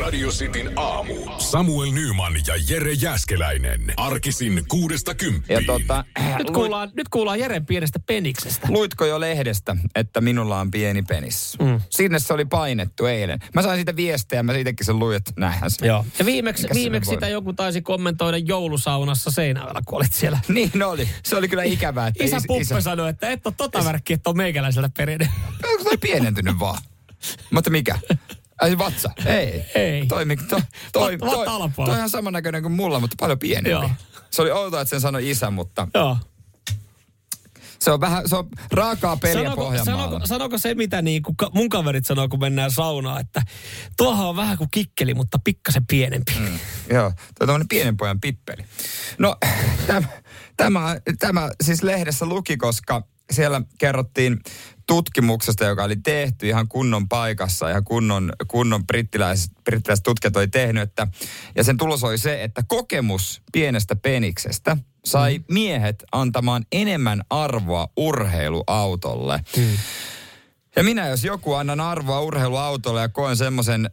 Radio Cityn aamu. Samuel Nyyman ja Jere Jääskeläinen. Arkisin 6-10. Nyt kuullaan Jeren pienestä peniksestä. Luitko jo lehdestä, että minulla on pieni penis? Mm. Sinne se oli painettu eilen. Mä sain siitä viestejä, mä siitäkin sen luin, että näinhän se. Joo. Ja viimeksi sitä joku taisi kommentoida joulusaunassa Seinäjoella, kun olit siellä. Niin oli. Se oli kyllä ikävää. Että isä Puppe sanoi, että et ole tota värkkiä, että on meikäläisellä perinne. Onko toi pienentynyt vaan? Mutta mikä? Ai vatsa, ei. Toi on ihan samannäköinen kuin mulla, mutta paljon pienempi. Joo. Se oli outoa, että sen sanoi isä, mutta... Joo. Se on raakaa peliä Pohjanmaalla. Sanoiko se, mitä niin kuin mun kaverit sanoo, kun mennään saunaan, että tuohan on vähän kuin kikkeli, mutta pikkasen pienempi. Mm, joo, tuo on tämmöinen pienen pojan pippeli. No, tämä siis lehdessä luki, koska siellä kerrottiin tutkimuksesta, joka oli tehty ihan kunnon paikassa, ihan kunnon brittiläiset tutkijat oli tehnyt, että, ja sen tulos oli se, että kokemus pienestä peniksestä sai miehet antamaan enemmän arvoa urheiluautolle. Mm. Ja minä, jos joku, annan arvoa urheiluautolle ja koen semmoisen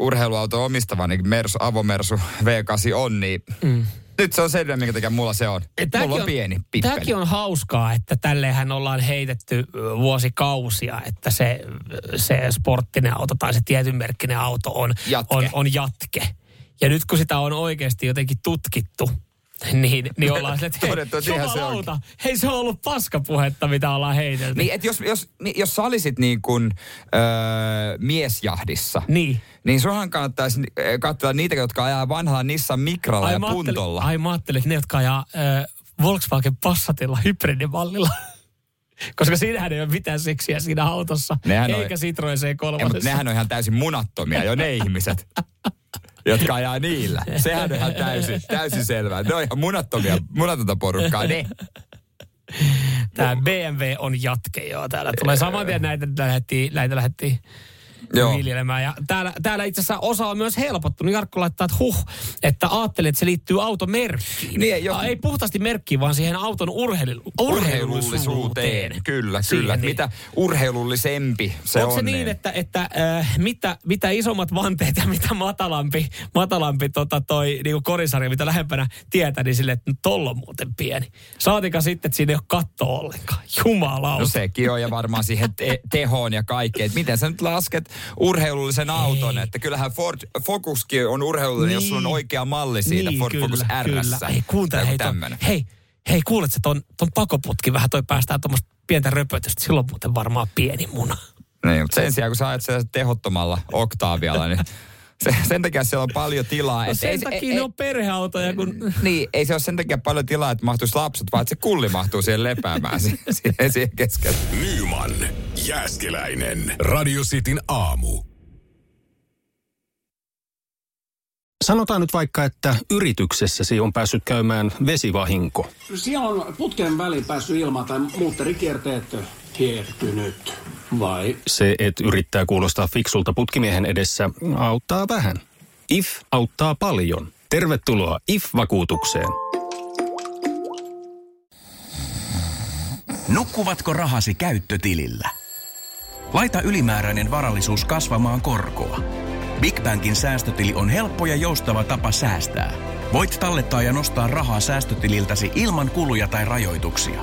urheiluauton omistavan, niin avomersu V8 on, niin... Mm. Nyt se on selvä, minkä takia mulla se on. Mulla on pieni pippeli. Tämäkin on hauskaa, että tälleenhän ollaan heitetty vuosikausia, että se sporttinen auto tai se tietynmerkkinen auto on jatke. Ja nyt kun sitä on oikeasti jotenkin tutkittu, niin ollaan sille, että hei, se on ollut paskapuhetta, mitä ollaan heitelty. Niin, että jos sä olisit niin kuin miesjahdissa, niin sunhan kannattaisi katsella niitä, jotka ajaa vanhalla Nissan Micralla ja Puntolla. Ai mä ajattelin, että ne, jotka ajaa Volkswagen Passatilla hybridimallilla. Koska siinähän ei ole mitään seksiä siinä autossa, nehän eikä Citroën C3. Mutta nehän on ihan täysin munattomia jo ne ihmiset. Jotka ajaa niillä. Sehän on ihan täysin selvää. Ne on ihan munatonta porukkaa, ne. Tämä BMW on jatke, joo. Täällä tulee saman tien näitä lähdettiin viljelemään. Ja täällä itse asiassa osa on myös helpottunut. Jarkko laittaa, että ajattelin, että se liittyy automerkkiin. Niin, ei puhtaasti merkkiin, vaan siihen auton urheilullisuuteen. Kyllä. Niin. Mitä urheilullisempi se on. Onko se niin, että mitä isommat vanteet ja mitä matalampi niin korisarja, mitä lähempänä tietää, niin sille, että tolla on muuten pieni. Saatika sitten, että siinä ei ole kattoa ollenkaan. Jumalauta. No sekin on, ja varmaan siihen tehoon ja kaikkeen. Miten sä nyt lasket urheilullisen auton, että kyllähän Ford Focuskin on urheilullinen, jos sulla on oikea malli siitä, Ford Focus R:ssä. Ei, kuuntele, hei, kuuletko ton pakoputki vähän, toi päästään tuommoista pientä röpötystä, silloin muuten varmaan pieni muna. Niin, mutta sen sijaan, kun sä ajat siellä tehottomalla Octavialla, niin sen takia siellä on paljon tilaa. No sen takia ne on perheautoja. Niin, ei se ole sen takia paljon tilaa, että mahtuisi lapset, vaan että se kulli mahtuu siihen lepäämään siihen keskellä. Nyyman, Jääskeläinen, Radio Cityn aamu. Sanotaan nyt vaikka, että yrityksessäsi on päässyt käymään vesivahinko. Siellä on putken väliin päässyt ilmaan tai muutterikierteet kiertynyt. Vai? Se, että yrittää kuulostaa fiksulta putkimiehen edessä, auttaa vähän. If auttaa paljon. Tervetuloa If-vakuutukseen. Nukkuvatko rahasi käyttötilillä? Laita ylimääräinen varallisuus kasvamaan korkoa. BigBankin säästötili on helppo ja joustava tapa säästää. Voit tallettaa ja nostaa rahaa säästötililtäsi ilman kuluja tai rajoituksia.